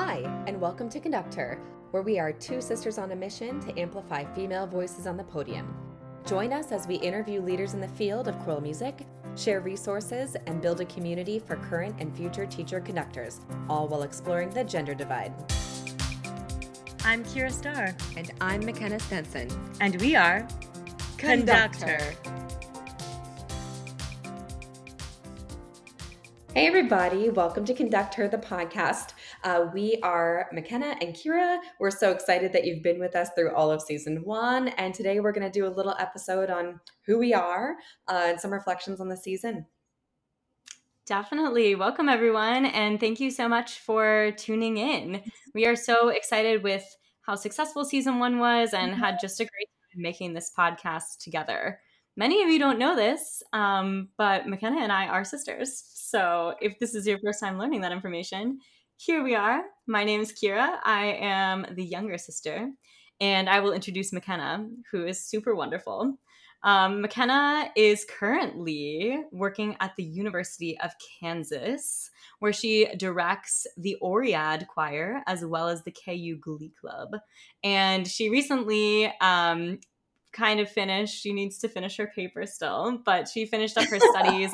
Hi, and welcome to Conduct Her, where we are two sisters on a mission to amplify female voices on the podium. Join us as we interview leaders in the field of choral music, share resources, and build a community for current and future teacher conductors, all while exploring the gender divide. I'm Kyra Starr. And I'm McKenna Stenson. And we are Conduct Her. Hey everybody, welcome to Conduct Her, the podcast. We are McKenna and Kyra. We're so excited that you've been with us through all of season one. And today we're going to do a little episode on who we are and some reflections on the season. Definitely. Welcome everyone. And thank you so much for tuning in. We are so excited with how successful season one was and had just a great time making this podcast together. Many of you don't know this, but McKenna and I are sisters. So if this is your first time learning that information, here we are. My name is Kyra. I am the younger sister, and I will introduce McKenna, who is super wonderful. McKenna is currently working at the University of Kansas, where she directs the Oread Choir, as well as the KU Glee Club. And she recently kind of finished, she needs to finish her paper still, but she finished up her studies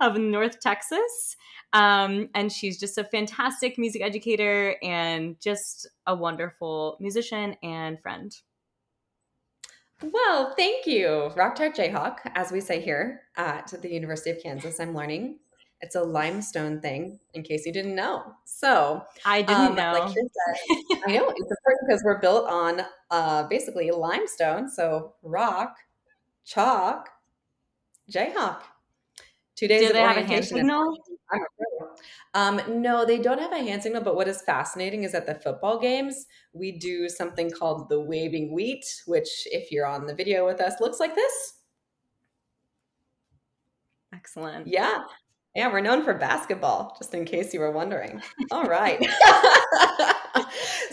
of North Texas, and she's just a fantastic music educator and just a wonderful musician and friend. Well, thank you. Rock Tart Jayhawk, as we say here at the University of Kansas. I'm learning it's a limestone thing, in case you didn't know. So I didn't know. Like you said, I know it's important because we're built on basically limestone. So rock, chalk, Jayhawk. 2 days of orientation. No, they don't have a hand signal, but what is fascinating is at the football games, we do something called the waving wheat, which if you're on the video with us, looks like this. Excellent. Yeah. Yeah, we're known for basketball, just in case you were wondering. All right.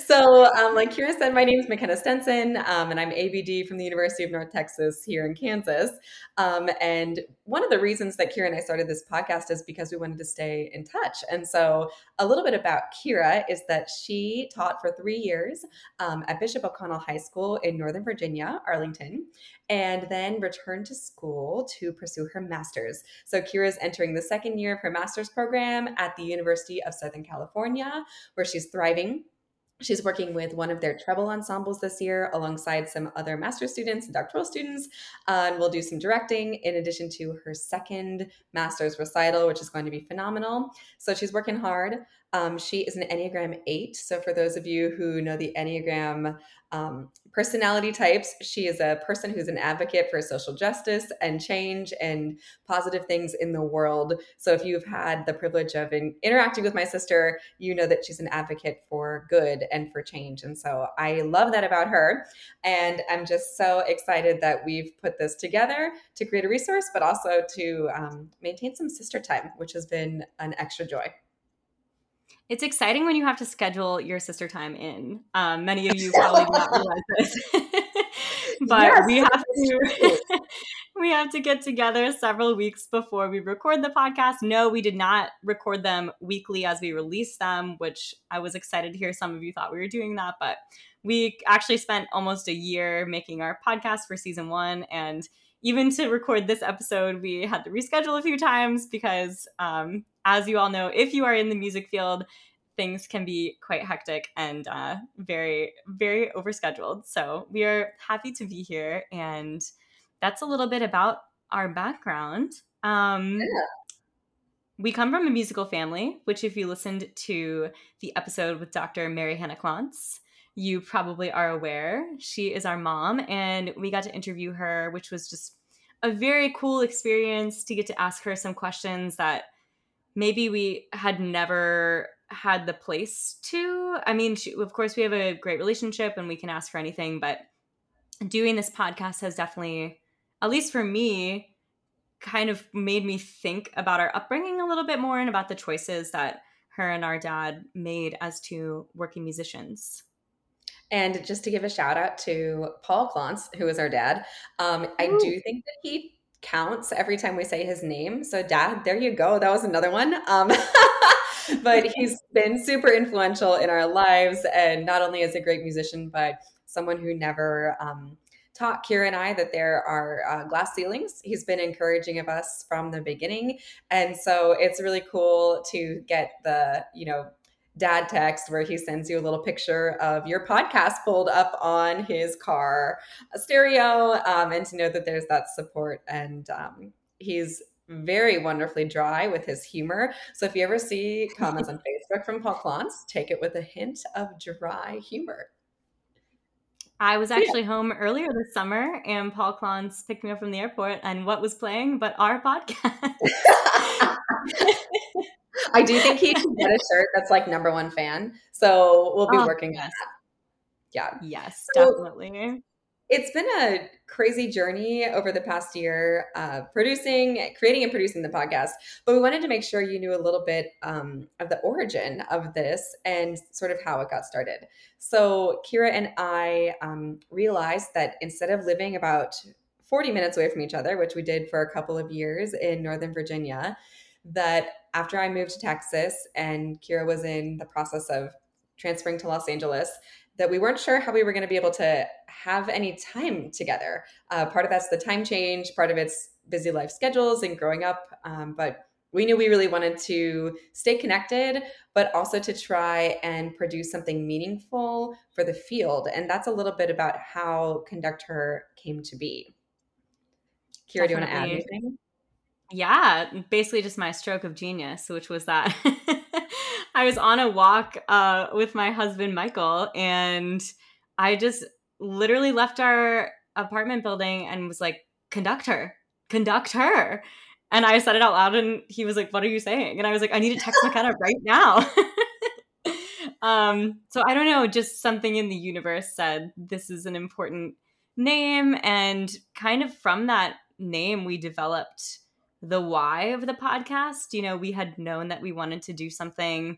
So like Kyra said, my name is McKenna Stenson, and I'm ABD from the University of North Texas here in Kansas. And one of the reasons that Kyra and I started this podcast is because we wanted to stay in touch. And so a little bit about Kyra is that she taught for 3 years at Bishop O'Connell High School in Northern Virginia, Arlington, and then returned to school to pursue her master's. So Kyra is entering the second year of her master's program at the University of Southern California, where she's thriving. She's working with one of their treble ensembles this year alongside some other master's students and doctoral students, and will do some directing in addition to her second master's recital, which is going to be phenomenal. So she's working hard. She is an Enneagram 8. So for those of you who know the Enneagram personality types, she is a person who's an advocate for social justice and change and positive things in the world. So if you've had the privilege of interacting with my sister, you know that she's an advocate for good and for change. And so I love that about her. And I'm just so excited that we've put this together to create a resource, but also to maintain some sister time, which has been an extra joy. It's exciting when you have to schedule your sister time in. Many of you probably do not realize this, but yes, we have to get together several weeks before we record the podcast. No, we did not record them weekly as we release them, which I was excited to hear. Some of you thought we were doing that, but we actually spent almost a year making our podcast for season one, and even to record this episode, we had to reschedule a few times because, as you all know, if you are in the music field, things can be quite hectic and very, very overscheduled. So we are happy to be here. And that's a little bit about our background. We come from a musical family, which if you listened to the episode with Dr. Mary Hannah Klontz, you probably are aware. She is our mom, and we got to interview her, which was just a very cool experience to get to ask her some questions that maybe we had never had the place to. I mean, of course, we have a great relationship and we can ask for anything, but doing this podcast has definitely, at least for me, kind of made me think about our upbringing a little bit more and about the choices that her and our dad made as two working musicians. And just to give a shout out to Paul Klontz, who is our dad, I do think that he counts every time we say his name. So dad, there you go. That was another one. But he's been super influential in our lives, and not only as a great musician, but someone who never taught Kyra and I that there are glass ceilings. He's been encouraging of us from the beginning. And so it's really cool to get the, you know, dad text where he sends you a little picture of your podcast pulled up on his car stereo, and to know that there's that support. And he's very wonderfully dry with his humor. So if you ever see comments on Facebook from Paul Klontz, take it with a hint of dry humor. I was actually home earlier this summer, and Paul Klontz picked me up from the airport, and what was playing but our podcast. I do think he should get a shirt that's like #1 fan. So we'll be working on that. Yeah. Yes, so definitely. It's been a crazy journey over the past year, creating and producing the podcast. But we wanted to make sure you knew a little bit of the origin of this and sort of how it got started. So Kyra and I realized that instead of living about 40 minutes away from each other, which we did for a couple of years in Northern Virginia, that after I moved to Texas and Kyra was in the process of transferring to Los Angeles, that we weren't sure how we were going to be able to have any time together. Part of that's the time change, part of it's busy life schedules and growing up. But we knew we really wanted to stay connected, but also to try and produce something meaningful for the field. And that's a little bit about how Conduct Her came to be. Kyra, do you want to add anything? Yeah, basically just my stroke of genius, which was that I was on a walk with my husband, Michael, and I just literally left our apartment building and was like, "Conduct her, conduct her." And I said it out loud, and he was like, "What are you saying?" And I was like, "I need to text McKenna right now." So I don't know, just something in the universe said, this is an important name. And kind of from that name, we developed the why of the podcast. You know, we had known that we wanted to do something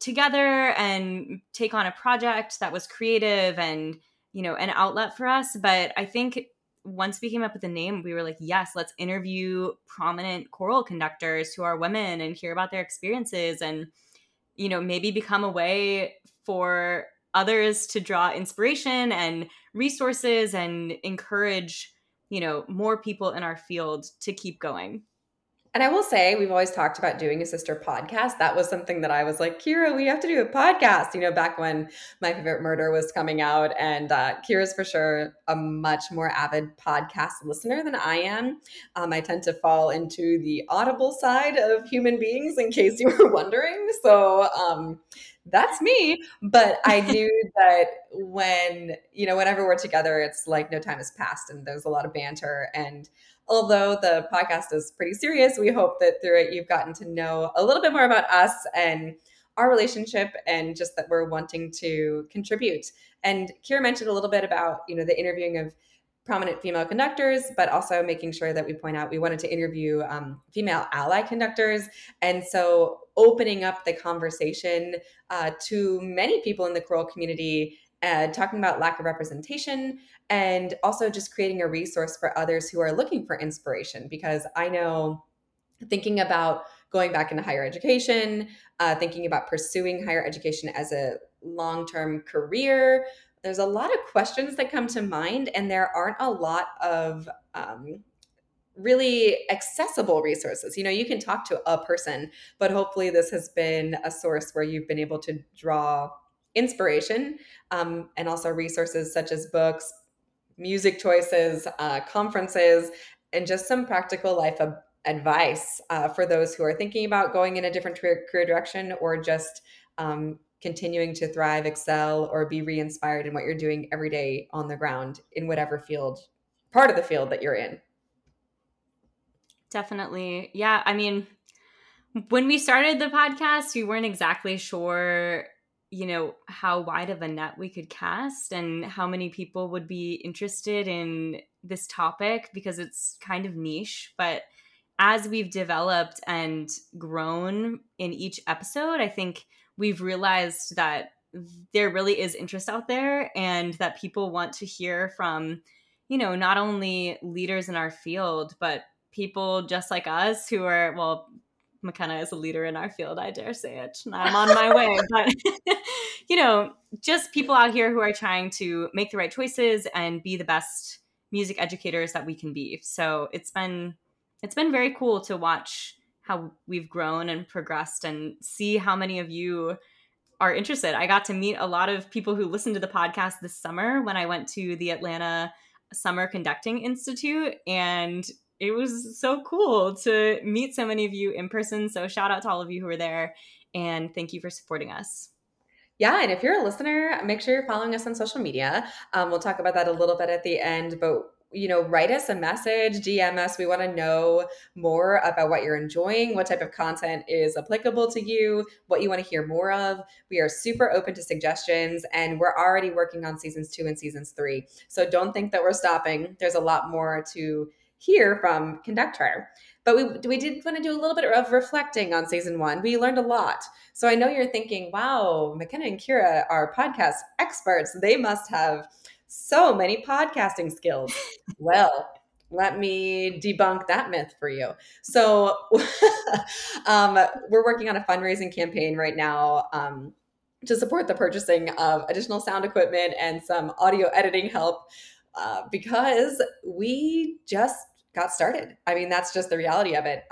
together and take on a project that was creative and, you know, an outlet for us. But I think once we came up with the name, we were like, yes, let's interview prominent choral conductors who are women and hear about their experiences and, you know, maybe become a way for others to draw inspiration and resources and encourage, you know, more people in our field to keep going. And I will say, we've always talked about doing a sister podcast. That was something that I was like, Kyra, we have to do a podcast, you know, back when My Favorite Murder was coming out. And Kyra's for sure a much more avid podcast listener than I am. I tend to fall into the audible side of human beings, in case you were wondering. So that's me. But I knew that when, you know, whenever we're together, it's like no time has passed and there's a lot of banter. And although the podcast is pretty serious, we hope that through it, you've gotten to know a little bit more about us and our relationship, and just that we're wanting to contribute. And Kyra mentioned a little bit about, you know, the interviewing of prominent female conductors, but also making sure that we point out we wanted to interview female ally conductors. And so opening up the conversation to many people in the choral community, talking about lack of representation, and also just creating a resource for others who are looking for inspiration. Because I know, thinking about going back into higher education, thinking about pursuing higher education as a long-term career, there's a lot of questions that come to mind, and there aren't a lot of really accessible resources. You know, you can talk to a person, but hopefully this has been a source where you've been able to draw inspiration, and also resources such as books, music choices, conferences, and just some practical life advice for those who are thinking about going in a different career direction, or just continuing to thrive, excel, or be re-inspired in what you're doing every day on the ground in whatever field, part of the field that you're in. Definitely. Yeah. I mean, when we started the podcast, we weren't exactly sure, you know, how wide of a net we could cast and how many people would be interested in this topic, because it's kind of niche. But as we've developed and grown in each episode, I think we've realized that there really is interest out there, and that people want to hear from, you know, not only leaders in our field, but people just like us who are, well, McKenna is a leader in our field, I dare say it. And I'm on my way. But, you know, just people out here who are trying to make the right choices and be the best music educators that we can be. So it's been very cool to watch how we've grown and progressed and see how many of you are interested. I got to meet a lot of people who listened to the podcast this summer when I went to the Atlanta Summer Conducting Institute, and it was so cool to meet so many of you in person. So shout out to all of you who were there, and thank you for supporting us. Yeah, and if you're a listener, make sure you're following us on social media. We'll talk about that a little bit at the end, but write us a message, DM us. We want to know more about what you're enjoying, what type of content is applicable to you, what you want to hear more of. We are super open to suggestions, and we're already working on seasons 2 and seasons 3. So don't think that we're stopping. There's a lot more to hear from Conduct Her. But we did want to do a little bit of reflecting on season 1. We learned a lot. So I know you're thinking, wow, McKenna and Kyra are podcast experts. They must have so many podcasting skills. Well, let me debunk that myth for you. So we're working on a fundraising campaign right now to support the purchasing of additional sound equipment and some audio editing help because we just got started. I mean, that's just the reality of it.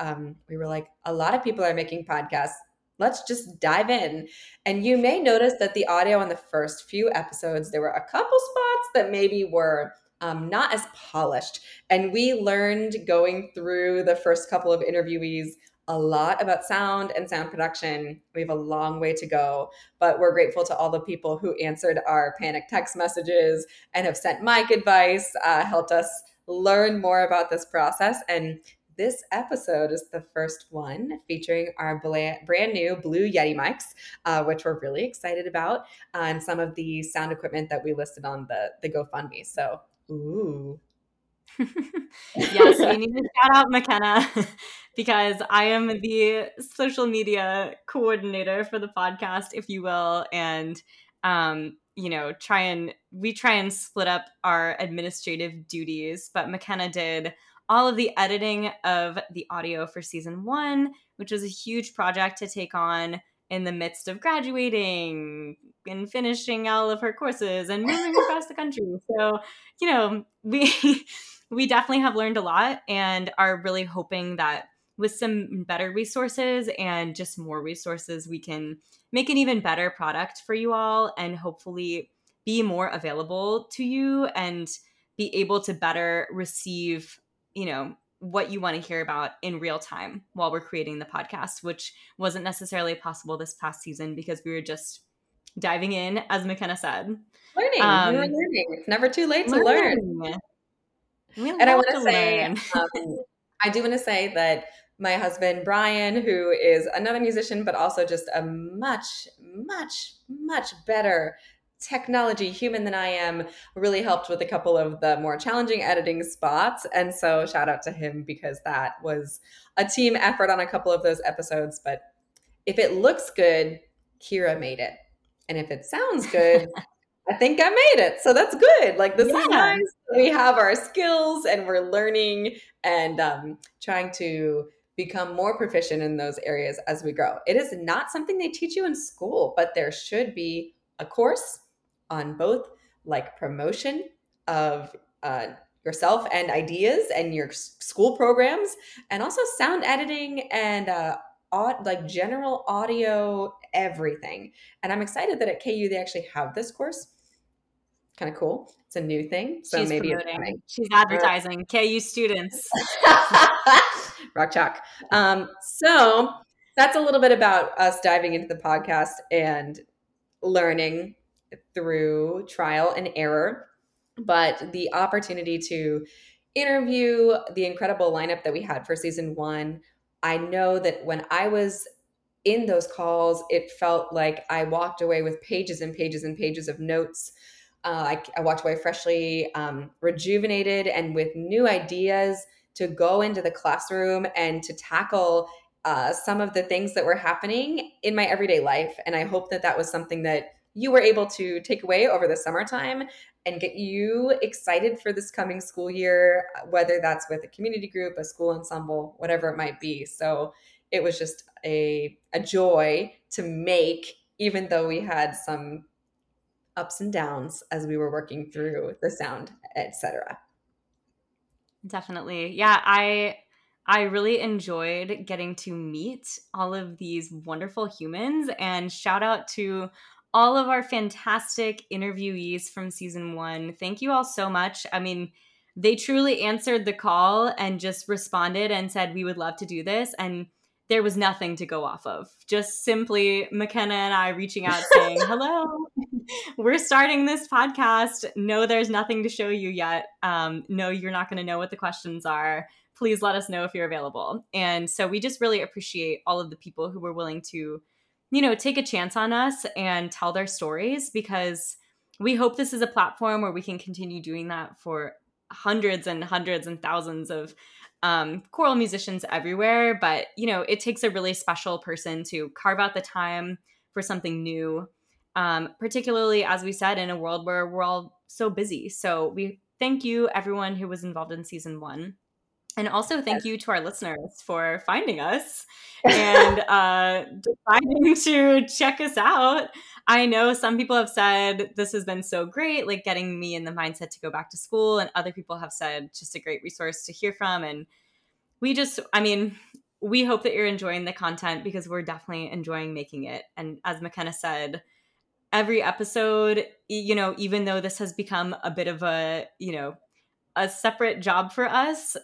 We were like, a lot of people are making podcasts. Let's just dive in. And you may notice that the audio on the first few episodes, there were a couple spots that maybe were not as polished. And we learned going through the first couple of interviewees a lot about sound and sound production. We have a long way to go, but we're grateful to all the people who answered our panic text messages and have sent mic advice, helped us learn more about this process. And this episode is the first one featuring our brand new Blue Yeti mics, which we're really excited about, and some of the sound equipment that we listed on the GoFundMe. So, ooh. Yes, we need to shout out McKenna because I am the social media coordinator for the podcast, if you will. And, we try and split up our administrative duties, but McKenna did all of the editing of the audio for season 1, which was a huge project to take on in the midst of graduating and finishing all of her courses and moving across the country. So, we definitely have learned a lot and are really hoping that with some better resources and just more resources, we can make an even better product for you all and hopefully be more available to you and be able to better receive what you want to hear about in real time while we're creating the podcast, which wasn't necessarily possible this past season because we were just diving in, as McKenna said. Learning. We were learning. It's never too late to learn. And I want to say, I do want to say that my husband, Brian, who is another musician, but also just a much, much, much better technology human than I am, really helped with a couple of the more challenging editing spots. And so shout out to him because that was a team effort on a couple of those episodes. But if it looks good, Kyra made it. And if it sounds good, I think I made it. So that's good. Like this is nice. We have our skills and we're learning and trying to become more proficient in those areas as we grow. It is not something they teach you in school, but there should be a course on both like promotion of yourself and ideas and your school programs, and also sound editing and like general audio, everything. And I'm excited that at KU they actually have this course. Kind of cool. It's a new thing. So she's maybe promoting. She's advertising. KU students. Rock chalk. So that's a little bit about us diving into the podcast and learning through trial and error, but the opportunity to interview the incredible lineup that we had for season 1. I know that when I was in those calls, it felt like I walked away with pages and pages and pages of notes. I walked away freshly rejuvenated and with new ideas to go into the classroom and to tackle some of the things that were happening in my everyday life. And I hope that that was something that you were able to take away over the summertime and get you excited for this coming school year, whether that's with a community group, a school ensemble, whatever it might be. So it was just a joy to make, even though we had some ups and downs as we were working through the sound, etc. Definitely. Yeah, I really enjoyed getting to meet all of these wonderful humans, and shout out to all of our fantastic interviewees from season 1. Thank you all so much. I mean, they truly answered the call and just responded and said, we would love to do this. And there was nothing to go off of, just simply McKenna and I reaching out saying, hello, we're starting this podcast. No, there's nothing to show you yet. No, you're not going to know what the questions are. Please let us know if you're available. And so we just really appreciate all of the people who were willing to, you know, take a chance on us and tell their stories, because we hope this is a platform where we can continue doing that for hundreds and hundreds and thousands of choral musicians everywhere. But, you know, it takes a really special person to carve out the time for something new, particularly, as we said, in a world where we're all so busy. So we thank you, everyone who was involved in season 1. And also thank you to our listeners for finding us and deciding to check us out. I know some people have said this has been so great, like getting me in the mindset to go back to school. And other people have said just a great resource to hear from. And we just, I mean, we hope that you're enjoying the content, because we're definitely enjoying making it. And as McKenna said, every episode, you know, even though this has become a bit of a, you know, a separate job for us,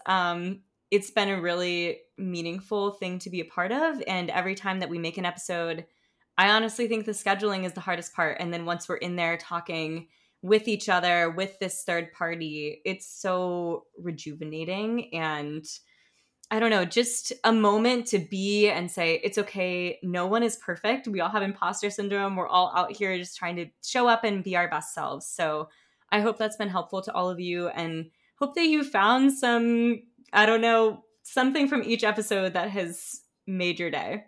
it's been a really meaningful thing to be a part of. And every time that we make an episode, I honestly think the scheduling is the hardest part. And then once we're in there talking with each other, with this third party, it's so rejuvenating. And I don't know, just a moment to be and say, it's okay. No one is perfect. We all have imposter syndrome. We're all out here just trying to show up and be our best selves. So I hope that's been helpful to all of you, and hope that you found some, I don't know, something from each episode that has made your day.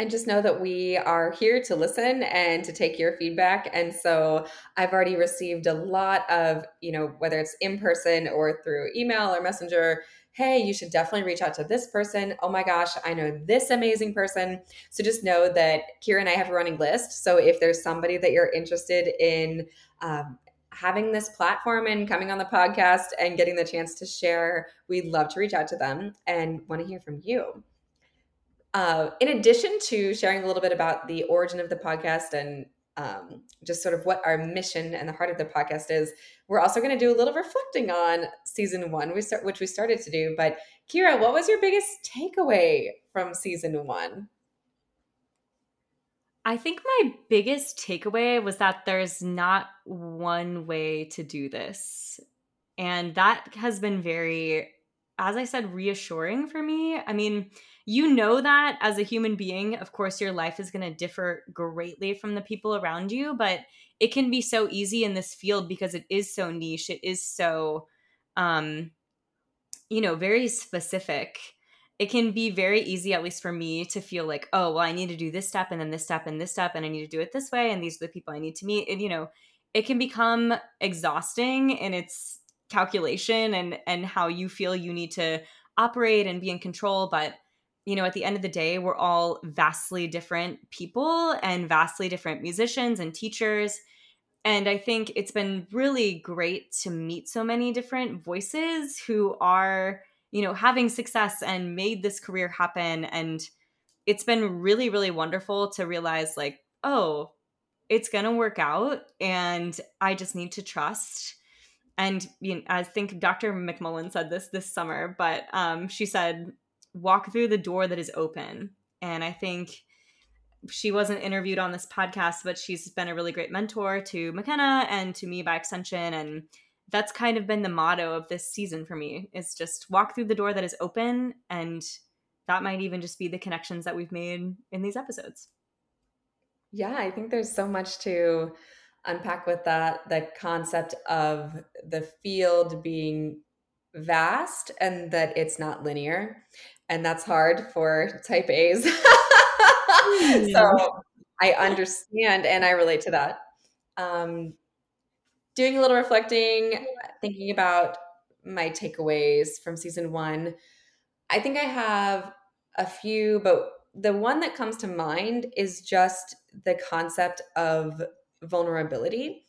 And just know that we are here to listen and to take your feedback. And so I've already received a lot of, you know, whether it's in person or through email or messenger, hey, you should definitely reach out to this person. Oh my gosh, I know this amazing person. So just know that Kyra and I have a running list. So if there's somebody that you're interested in, having this platform and coming on the podcast and getting the chance to share, we'd love to reach out to them and want to hear from you. In addition to sharing a little bit about the origin of the podcast and just sort of what our mission and the heart of the podcast is, we're also going to do a little reflecting on season 1, which we started to do. But Kyra, what was your biggest takeaway from season 1? I think my biggest takeaway was that there's not one way to do this. And that has been very, as I said, reassuring for me. I mean, you know that as a human being, of course, your life is going to differ greatly from the people around you, but it can be so easy in this field because it is so niche. It is so, you know, very specific. It can be very easy, at least for me, to feel like, oh, well, I need to do this step and then this step and this step, and I need to do it this way, and these are the people I need to meet. And, you know, it can become exhausting in its calculation and how you feel you need to operate and be in control. But, you know, at the end of the day, we're all vastly different people and vastly different musicians and teachers. And I think it's been really great to meet so many different voices who are, you know, having success and made this career happen. And it's been really, really wonderful to realize, like, oh, it's going to work out. And I just need to trust. And, you know, I think Dr. McMullen said this summer, but she said, walk through the door that is open. And I think she wasn't interviewed on this podcast, but she's been a really great mentor to McKenna and to me by extension. And that's kind of been the motto of this season for me, is just walk through the door that is open. And that might even just be the connections that we've made in these episodes. Yeah, I think there's so much to unpack with that, the concept of the field being vast and that it's not linear. And that's hard for type A's. So I understand and I relate to that. Doing a little reflecting, thinking about my takeaways from season 1, I think I have a few, but the one that comes to mind is just the concept of vulnerability.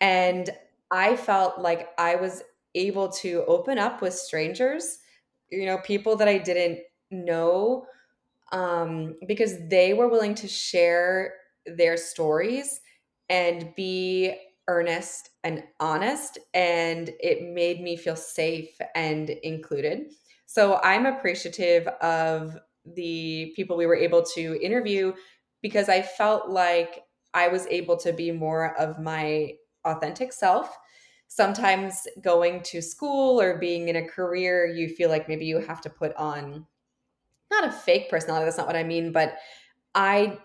And I felt like I was able to open up with strangers, you know, people that I didn't know, because they were willing to share their stories and be earnest and honest, and it made me feel safe and included. So I'm appreciative of the people we were able to interview, because I felt like I was able to be more of my authentic self. Sometimes going to school or being in a career, you feel like maybe you have to put on not a fake personality, that's not what I mean, but I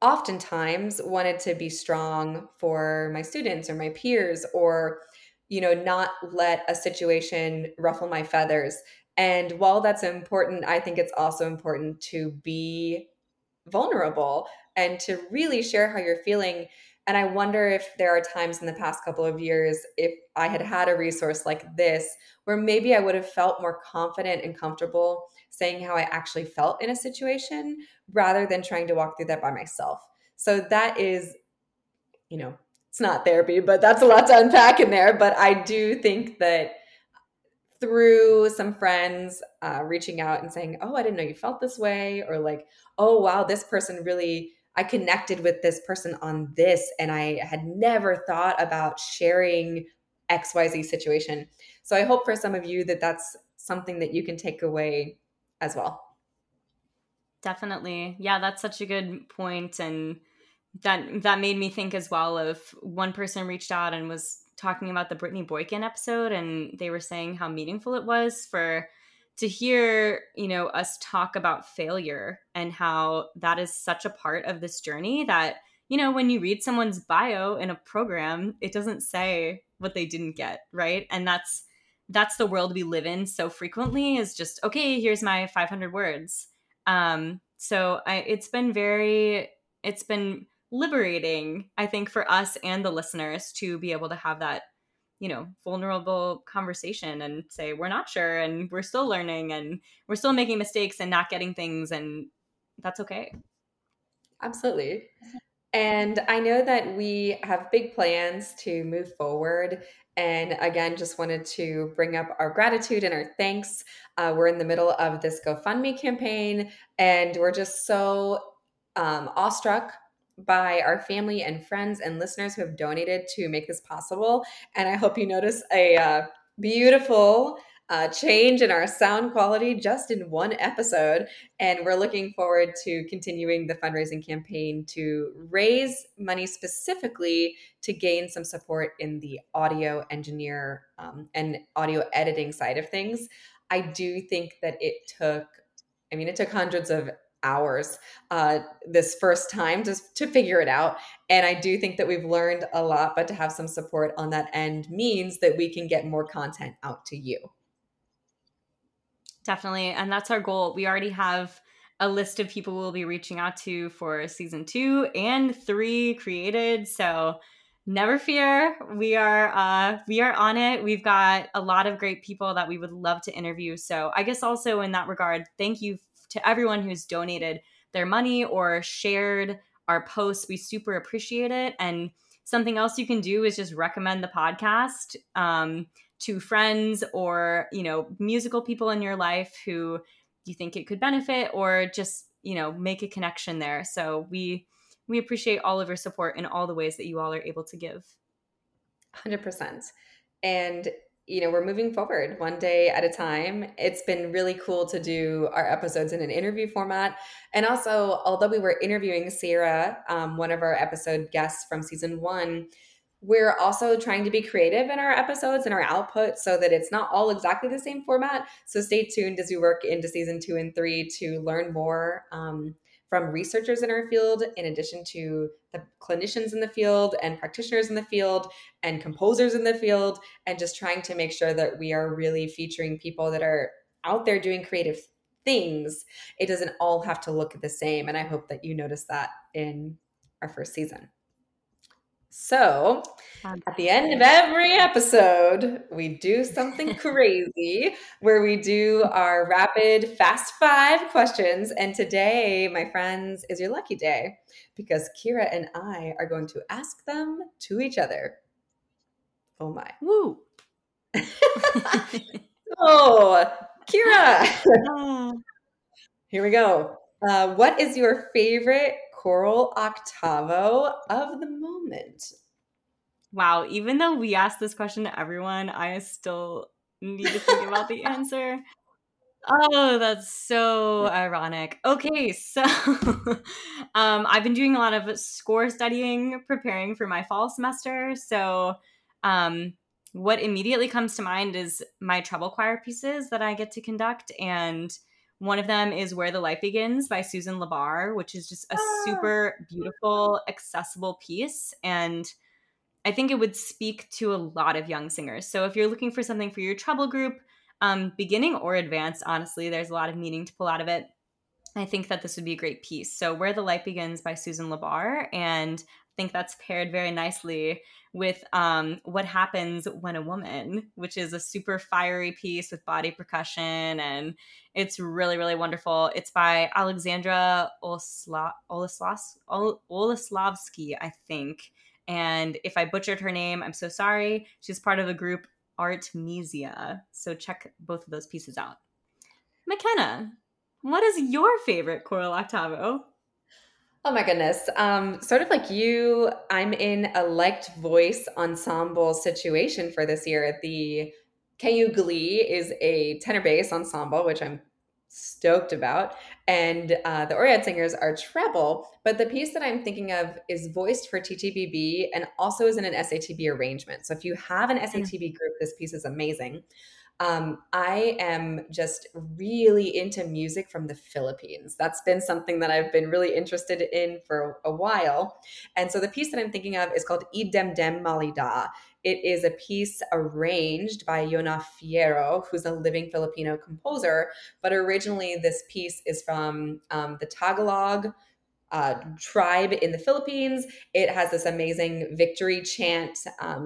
oftentimes wanted to be strong for my students or my peers, or, you know, not let a situation ruffle my feathers. And while that's important, I think it's also important to be vulnerable and to really share how you're feeling. And I wonder if there are times in the past couple of years, if I had had a resource like this, where maybe I would have felt more confident and comfortable saying how I actually felt in a situation, rather than trying to walk through that by myself. So that is, you know, it's not therapy, but that's a lot to unpack in there. But I do think that through some friends reaching out and saying, oh, I didn't know you felt this way, or like, oh, wow, this person really, I connected with this person on this, and I had never thought about sharing XYZ situation. So I hope for some of you that that's something that you can take away as well. Definitely. Yeah, that's such a good point. And that made me think as well of, one person reached out and was talking about the Brittany Boykin episode, and they were saying how meaningful it was to hear, you know, us talk about failure and how that is such a part of this journey that, you know, when you read someone's bio in a program, it doesn't say what they didn't get, right? And that's the world we live in so frequently, is just, okay, here's my 500 words. So it's been liberating, I think, for us and the listeners to be able to have that, you know, vulnerable conversation and say, we're not sure, and we're still learning, and we're still making mistakes and not getting things. And that's okay. Absolutely. And I know that we have big plans to move forward. And again, just wanted to bring up our gratitude and our thanks. We're in the middle of this GoFundMe campaign, and we're just so awestruck by our family and friends and listeners who have donated to make this possible. And I hope you notice a beautiful change in our sound quality just in one episode. And we're looking forward to continuing the fundraising campaign to raise money specifically to gain some support in the audio engineer and audio editing side of things. I do think that it took hundreds of hours this first time just to figure it out. And I do think that we've learned a lot, but to have some support on that end means that we can get more content out to you. Definitely. And that's our goal. We already have a list of people we'll be reaching out to for season 2 and 3 created. So never fear. We are on it. We've got a lot of great people that we would love to interview. So I guess also in that regard, thank you to everyone who's donated their money or shared our posts. We super appreciate it. And something else you can do is just recommend the podcast to friends or, you know, musical people in your life who you think it could benefit, or just, you know, make a connection there. So we appreciate all of your support in all the ways that you all are able to give. 100%. And you know, we're moving forward one day at a time. It's been really cool to do our episodes in an interview format. And also, although we were interviewing Sierra, one of our episode guests from season 1, we're also trying to be creative in our episodes and our output so that it's not all exactly the same format. So stay tuned as we work into season 2 and 3 to learn more from researchers in our field, in addition to the clinicians in the field and practitioners in the field and composers in the field, and just trying to make sure that we are really featuring people that are out there doing creative things. It doesn't all have to look the same. And I hope that you notice that in our first season. So at the end of every episode, we do something crazy where we do our rapid fast five questions. And today, my friends, is your lucky day because Kyra and I are going to ask them to each other. Oh my. Woo. Oh, Kyra. Here we go. What is your favorite choral octavo of the moment? Wow, even though we asked this question to everyone, I still need to think about the answer. Oh, that's so ironic. Okay, so I've been doing a lot of score studying, preparing for my fall semester. So what immediately comes to mind is my treble choir pieces that I get to conduct. And one of them is Where the Light Begins by Susan Labar, which is just a super beautiful, accessible piece. And I think it would speak to a lot of young singers. So if you're looking for something for your treble group, beginning or advanced, honestly, there's a lot of meaning to pull out of it. I think that this would be a great piece. So Where the Light Begins by Susan Labar. And I think that's paired very nicely with What Happens When a Woman, which is a super fiery piece with body percussion. And it's really, really wonderful. It's by Alexandra Olaslavsky, I think. And if I butchered her name, I'm so sorry. She's part of the group Artemisia. So check both of those pieces out. McKenna, what is your favorite choral octavo? Oh my goodness. Sort of like you, I'm in a liked voice ensemble situation for this year. The KU Glee is a tenor bass ensemble, which I'm stoked about. And the Oread singers are treble. But the piece that I'm thinking of is voiced for TTBB and also is in an SATB arrangement. So if you have an SATB group, this piece is amazing. I am just really into music from the Philippines. That's been something that I've been really interested in for a while. And so the piece that I'm thinking of is called Idem Dem Malida. It is a piece arranged by Yona Fiero, who's a living Filipino composer. But originally this piece is from the Tagalog tribe in the Philippines. It has this amazing victory chant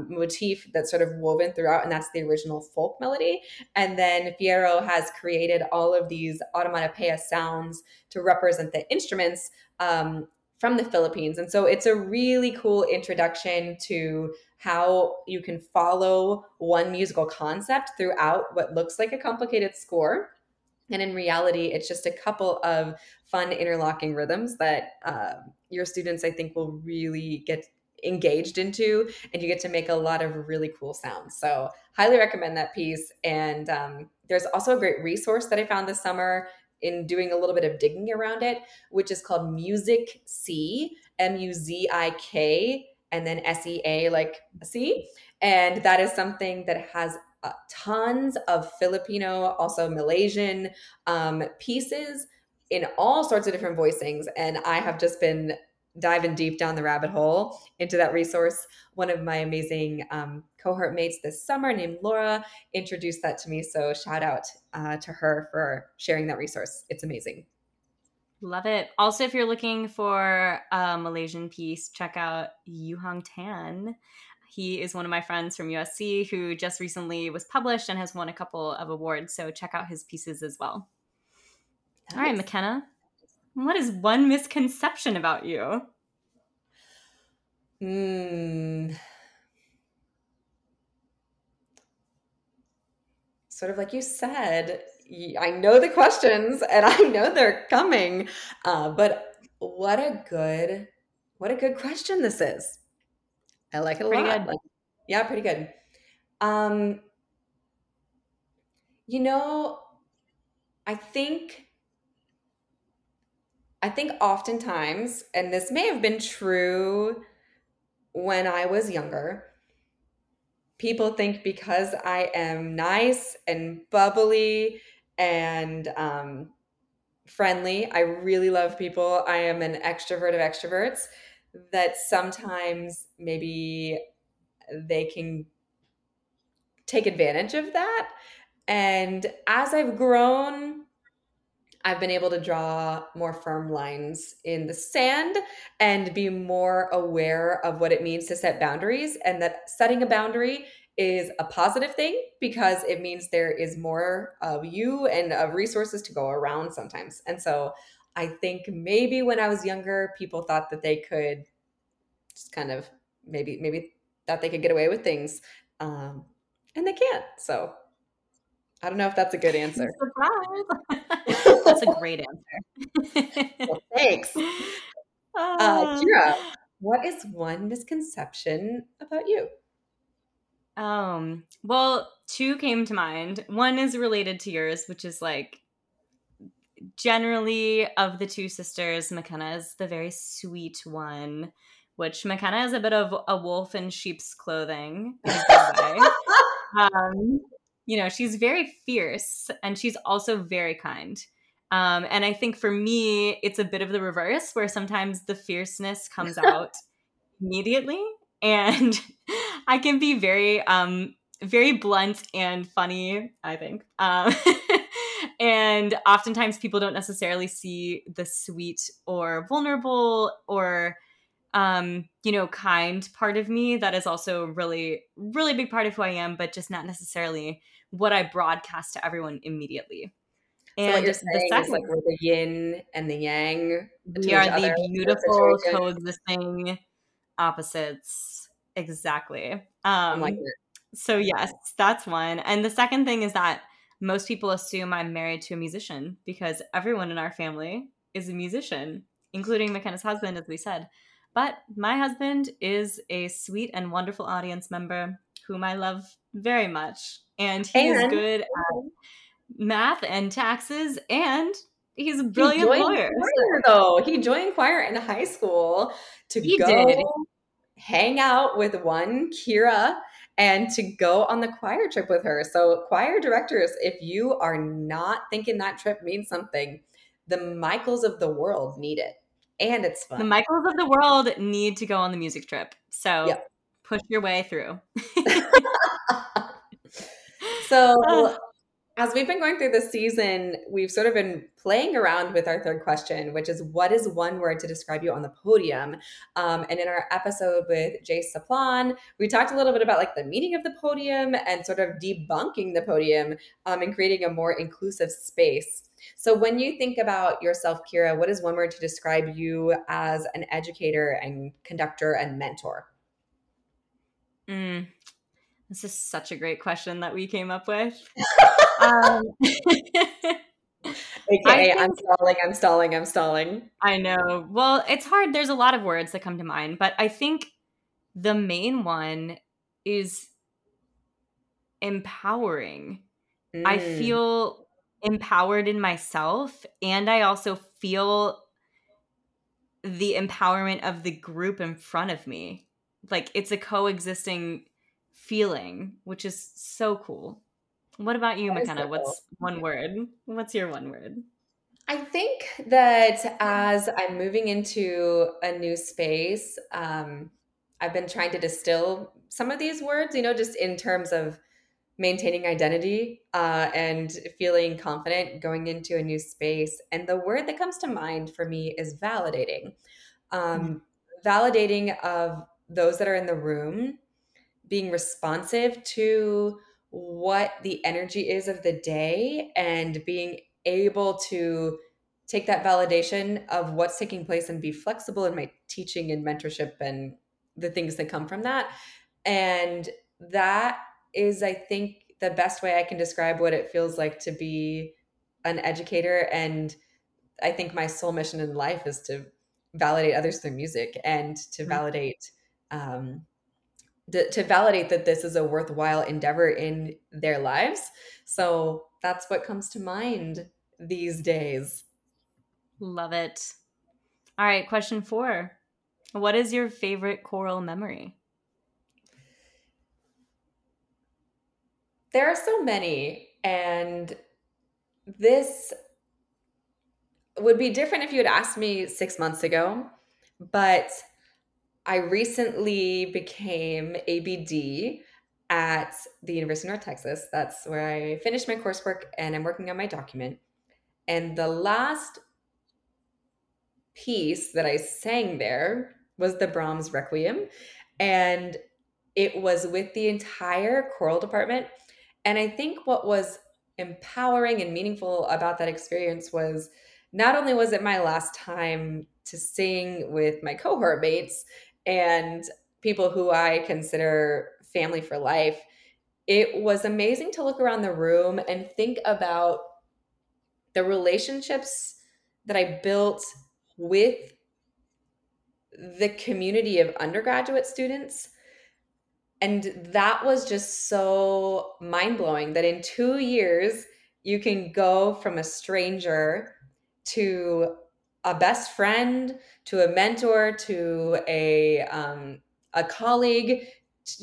motif that's sort of woven throughout, and that's the original folk melody. And then Fiero has created all of these onomatopoeia sounds to represent the instruments from the Philippines. And so it's a really cool introduction to how you can follow one musical concept throughout what looks like a complicated score. And in reality, it's just a couple of fun interlocking rhythms that your students, I think, will really get engaged into, and you get to make a lot of really cool sounds. So highly recommend that piece. And there's also a great resource that I found this summer in doing a little bit of digging around it, which is called Muzik C, M-U-Z-I-K, and then S-E-A, like a C. And that is something that has tons of Filipino, also Malaysian pieces in all sorts of different voicings. And I have just been diving deep down the rabbit hole into that resource. One of my amazing cohort mates this summer named Laura introduced that to me. So shout out to her for sharing that resource. It's amazing. Love it. Also, if you're looking for a Malaysian piece, check out Yuhang Tan. He is one of my friends from USC who just recently was published and has won a couple of awards. So check out his pieces as well. Nice. All right, McKenna, what is one misconception about you? Sort of like you said, I know the questions and I know they're coming, but what a good question this is. I like it a pretty lot. Like, yeah, pretty good. I think oftentimes, and this may have been true when I was younger, people think because I am nice and bubbly and friendly, I really love people. I am an extrovert of extroverts, that sometimes maybe they can take advantage of that. And as I've grown, I've been able to draw more firm lines in the sand and be more aware of what it means to set boundaries, and that setting a boundary is a positive thing because it means there is more of you and of resources to go around sometimes. And so I think maybe when I was younger, people thought that they could just kind of maybe thought they could get away with things, and they can't. So I don't know if that's a good answer. Surprise! That's a great answer. Well, thanks. Kyra, what is one misconception about you? Well, two came to mind. One is related to yours, which is like, generally of the two sisters, McKenna is the very sweet one, which McKenna is a bit of a wolf in sheep's clothing. You know, she's very fierce and she's also very kind. And I think for me, it's a bit of the reverse where sometimes the fierceness comes out immediately. And I can be very, very blunt and funny, I think. And oftentimes people don't necessarily see the sweet or vulnerable or, you know, kind part of me that is also really, really big part of who I am, but just not necessarily what I broadcast to everyone immediately. So and what you're saying is like we're the yin and the yang. We are the beautiful coexisting opposites. Exactly. So yes, that's one. And the second thing is that most people assume I'm married to a musician because everyone in our family is a musician, including McKenna's husband, as we said. But my husband is a sweet and wonderful audience member whom I love very much. And he's good at math and taxes, and he's a brilliant lawyer. He joined choir in high school to hang out with one Kyra and to go on the choir trip with her. So choir directors, if you are not thinking that trip means something, the Michaels of the world need it. And it's fun. The Michaels of the world need to go on the music trip. So push your way through. So as we've been going through this season, we've sort of been playing around with our third question, which is what is one word to describe you on the podium? And in our episode with Jay Saplan, we talked a little bit about like the meaning of the podium and sort of debunking the podium and creating a more inclusive space. So when you think about yourself, Kyra, what is one word to describe you as an educator and conductor and mentor? This is such a great question that we came up with. Okay, I'm stalling. I know. Well, it's hard. There's a lot of words that come to mind, but I think the main one is empowering. I feel empowered in myself, and I also feel the empowerment of the group in front of me. Like it's a coexisting feeling, which is so cool. What about you, McKenna? What's one word? What's your one word? I think that as I'm moving into a new space, I've been trying to distill some of these words, you know, just in terms of maintaining identity and feeling confident going into a new space. And the word that comes to mind for me is validating. Validating of those that are in the room, being responsive to what the energy is of the day and being able to take that validation of what's taking place and be flexible in my teaching and mentorship and the things that come from that. And that is, I think, the best way I can describe what it feels like to be an educator. And I think my sole mission in life is to validate others through music and to validate that this is a worthwhile endeavor in their lives. So that's what comes to mind these days. Love it. All right, question 4. What is your favorite choral memory? There are so many, and this would be different if you had asked me 6 months ago, but I recently became ABD at the University of North Texas. That's where I finished my coursework, and I'm working on my document. And the last piece that I sang there was the Brahms Requiem. And it was with the entire choral department. And I think what was empowering and meaningful about that experience was not only was it my last time to sing with my cohort mates and people who I consider family for life, it was amazing to look around the room and think about the relationships that I built with the community of undergraduate students. And that was just so mind-blowing that in 2 years, you can go from a stranger to a best friend, to a mentor, to a colleague,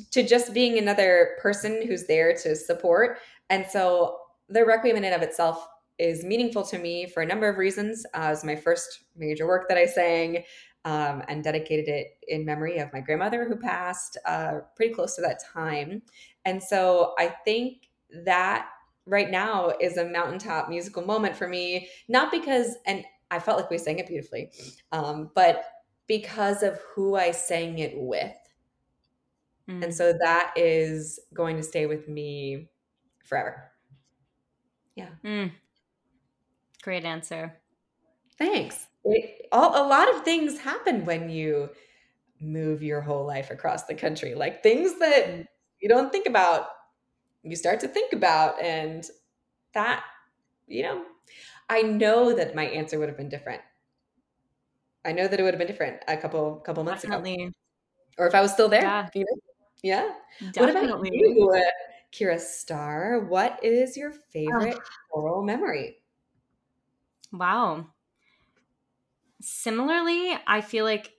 to just being another person who's there to support. And so the Requiem in and of itself is meaningful to me for a number of reasons. It was my first major work that I sang. And dedicated it in memory of my grandmother who passed pretty close to that time. And so I think that right now is a mountaintop musical moment for me, not because, and I felt like we sang it beautifully, but because of who I sang it with. Mm. And so that is going to stay with me forever. Yeah. Mm. Great answer. Thanks. A lot of things happen when you move your whole life across the country, like things that you don't think about, you start to think about. And that, I know that my answer would have been different. I know that it would have been different a couple months ago. Or if I was still there. Yeah. Definitely. What about you, Kyra Starr? What is your favorite choral memory? Wow. Similarly, I feel like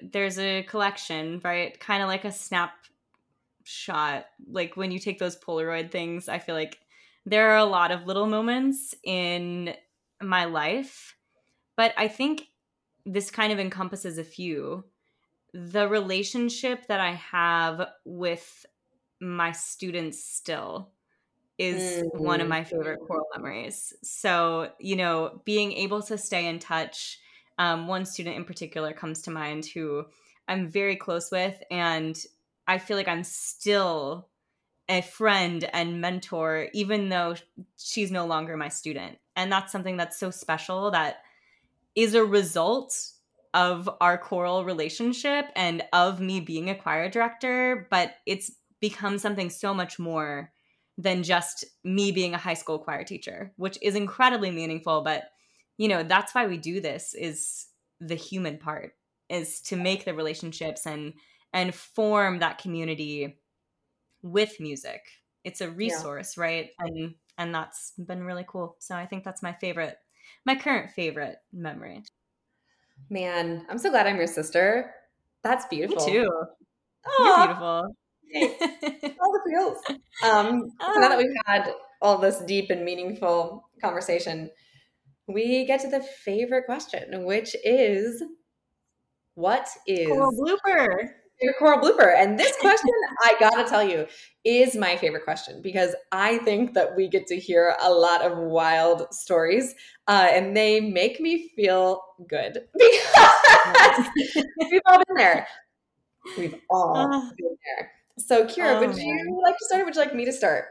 there's a collection, right? Kind of like a snapshot. Like when you take those Polaroid things, I feel like there are a lot of little moments in my life, but I think this kind of encompasses a few. The relationship that I have with my students still is one of my favorite choral memories. So, being able to stay in touch. One student in particular comes to mind who I'm very close with, and I feel like I'm still a friend and mentor, even though she's no longer my student. And that's something that's so special that is a result of our choral relationship and of me being a choir director, but it's become something so much more than just me being a high school choir teacher, which is incredibly meaningful. But that's why we do this, is the human part, is to make the relationships and form that community with music. It's a resource, right? And that's been really cool. So I think that's my current favorite memory. Man, I'm so glad I'm your sister. That's beautiful. Me too. Aww. You're beautiful. All the feels. So now that we've had all this deep and meaningful conversation, we get to the favorite question, which is, what is choral blooper? Your choral blooper. And this question, I got to tell you, is my favorite question, because I think that we get to hear a lot of wild stories, and they make me feel good because we've all been there. So Kyra, would you like to start, or would you like me to start?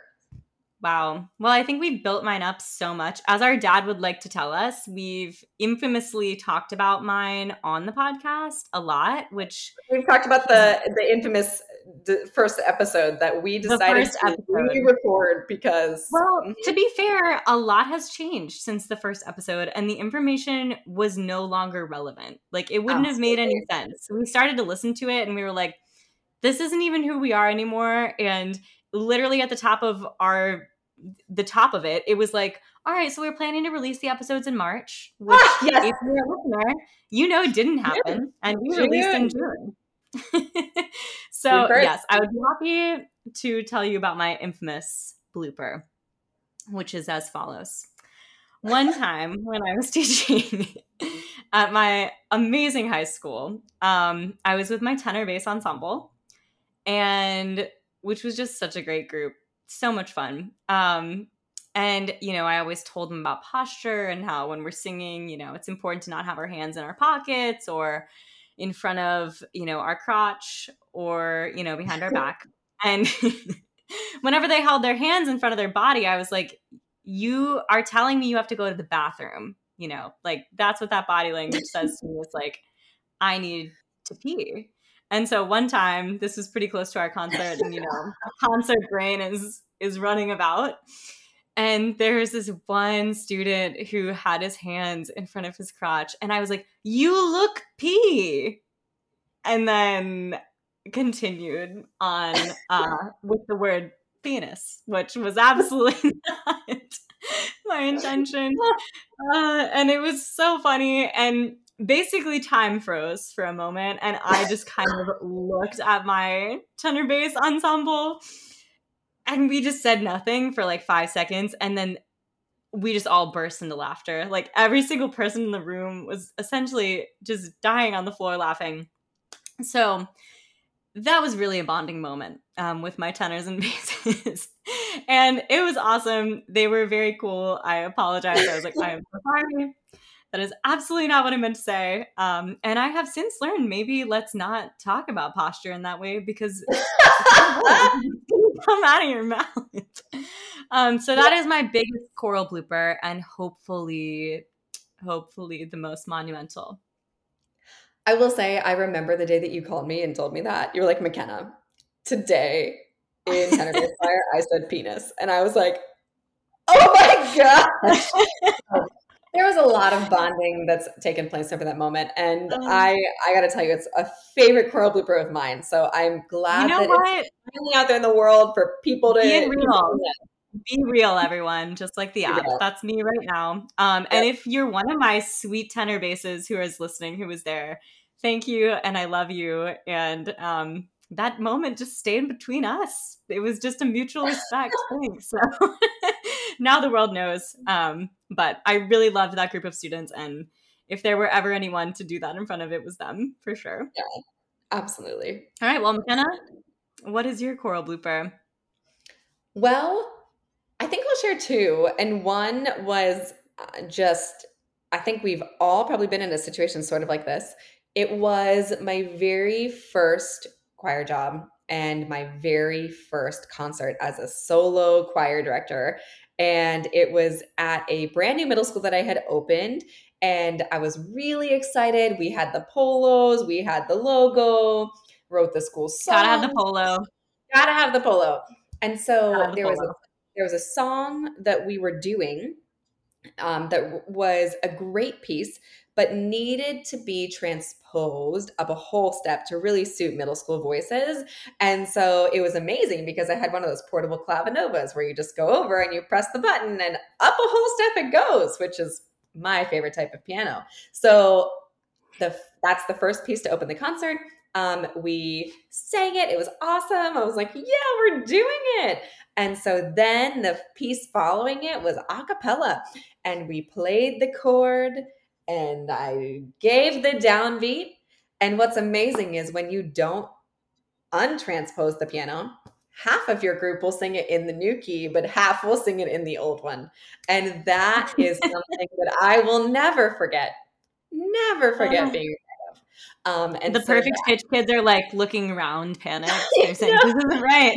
Wow. Well, I think we've built mine up so much. As our dad would like to tell us, we've infamously talked about mine on the podcast a lot, which... We've talked about the infamous first episode that we decided to re-record because... Well, to be fair, a lot has changed since the first episode, and the information was no longer relevant. Like, it wouldn't have made any sense. We started to listen to it, and we were like, this isn't even who we are anymore, and... Literally at the top of it, it was like, all right, so we're planning to release the episodes in March, which if you're a listener, didn't happen. And we released in June. So yes, I would be happy to tell you about my infamous blooper, which is as follows. One time when I was teaching at my amazing high school, I was with my tenor bass ensemble, and which was just such a great group. So much fun. And, you know, I always told them about posture and how when we're singing, you know, it's important to not have our hands in our pockets or in front of, you know, our crotch or, you know, behind our back. And whenever they held their hands in front of their body, I was like, you are telling me you have to go to the bathroom. You know, like that's what that body language says to me. It's like, I need to pee. And so one time, this was pretty close to our concert, and, you know, concert brain is running about. And there's this one student who had his hands in front of his crotch. And I was like, you look pee. And then continued on with the word penis, which was absolutely not my intention. And it was so funny. And basically time froze for a moment. And I just kind of looked at my tenor bass ensemble. And we just said nothing for like 5 seconds. And then we just all burst into laughter. Like every single person in the room was essentially just dying on the floor laughing. So that was really a bonding moment with my tenors and basses. And it was awesome. They were very cool. I apologize. I was like, I am so sorry. That is absolutely not what I meant to say. And I have since learned maybe let's not talk about posture in that way because come out of your mouth. So that is my biggest choral blooper and hopefully the most monumental. I will say I remember the day that you called me and told me that. You were like, McKenna, today in tenor bass choir, I said penis. And I was like, oh my gosh. There was a lot of bonding that's taken place over that moment. And I got to tell you, it's a favorite choral blooper of mine. So I'm glad it's really out there in the world for people to be real, everyone, just like the app. That's me right now. And if you're one of my sweet tenor basses who is listening, who was there, thank you. And I love you. And that moment just stayed between us. It was just a mutual respect thing. So now the world knows. But I really loved that group of students. And if there were ever anyone to do that in front of, it was them for sure. Yeah, absolutely. All right. Well, McKenna, what is your choral blooper? Well, I think I'll share two. And one was just, I think we've all probably been in a situation sort of like this. It was my very first choir job and my very first concert as a solo choir director. And it was at a brand new middle school that I had opened. And I was really excited. We had the polos. We had the logo. Wrote the school song. Gotta have the polo. Gotta have the polo. And so there was a song that we were doing that was a great piece, but needed to be transposed up a whole step to really suit middle school voices. And so it was amazing because I had one of those portable clavinovas where you just go over and you press the button and up a whole step it goes, which is my favorite type of piano. So that's the first piece to open the concert. We sang it. It was awesome. I was like, yeah, we're doing it. And so then the piece following it was a cappella. And we played the chord. And I gave the downbeat. And what's amazing is when you don't untranspose the piano, half of your group will sing it in the new key, but half will sing it in the old one. And that is something that I will never forget. Never forget being a part of. And the perfect pitch kids are like looking around, panicked. They're saying, this isn't right.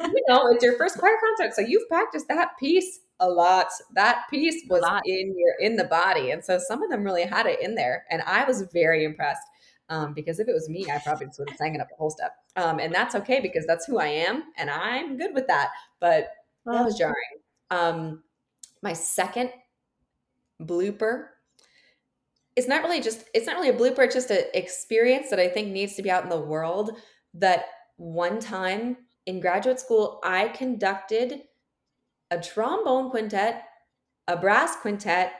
You know, it's your first choir concert, so you've practiced that piece a lot. That piece was in the body. And so some of them really had it in there. And I was very impressed because if it was me, I probably just would have sang it up a whole step. And that's okay because that's who I am. And I'm good with that. But that was jarring. My second blooper. It's not really a blooper. It's just an experience that I think needs to be out in the world. That one time in graduate school, I conducted a trombone quintet, a brass quintet,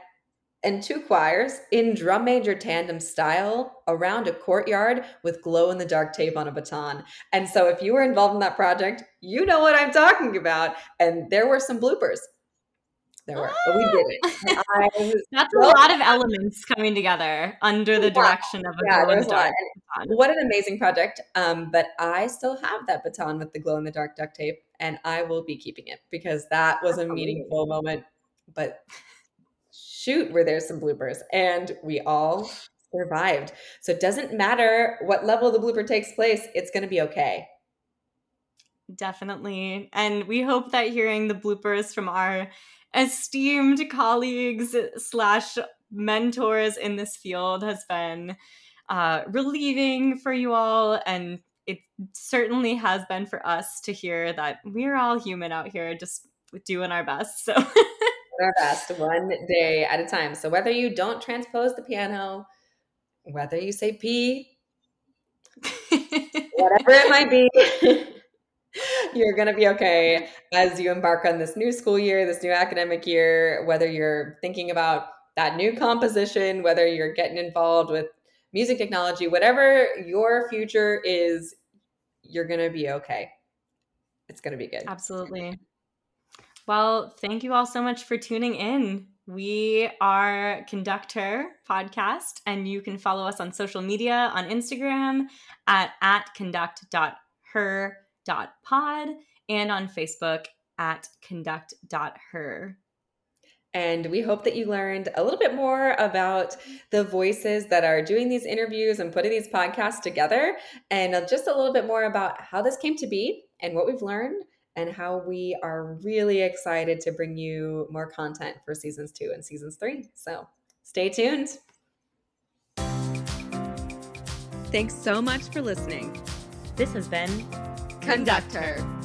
and two choirs in drum major tandem style around a courtyard with glow-in-the-dark tape on a baton. And so if you were involved in that project, you know what I'm talking about. And there were some bloopers. there were, but we didn't. That's a lot of elements coming together under the direction of a glow in the dark baton. What an amazing project. But I still have that baton with the glow in the dark duct tape, and I will be keeping it because that was a meaningful moment. But shoot, were there some bloopers, and we all survived. So it doesn't matter what level the blooper takes place, it's going to be okay. Definitely. And we hope that hearing the bloopers from our esteemed colleagues slash mentors in this field has been relieving for you all. And it certainly has been for us to hear that we're all human out here just doing our best. So our best one day at a time. So whether you don't transpose the piano, whether you say pee, whatever it might be, you're going to be okay as you embark on this new school year, this new academic year, whether you're thinking about that new composition, whether you're getting involved with music technology, whatever your future is, you're going to be okay. It's going to be good. Absolutely. Well, thank you all so much for tuning in. We are Conduct Her podcast, and you can follow us on social media on Instagram at conduct.her.pod and on Facebook at conduct.her. And we hope that you learned a little bit more about the voices that are doing these interviews and putting these podcasts together, and just a little bit more about how this came to be and what we've learned and how we are really excited to bring you more content for seasons 2 and seasons 3. So stay tuned. Thanks so much for listening. This has been Conduct Her.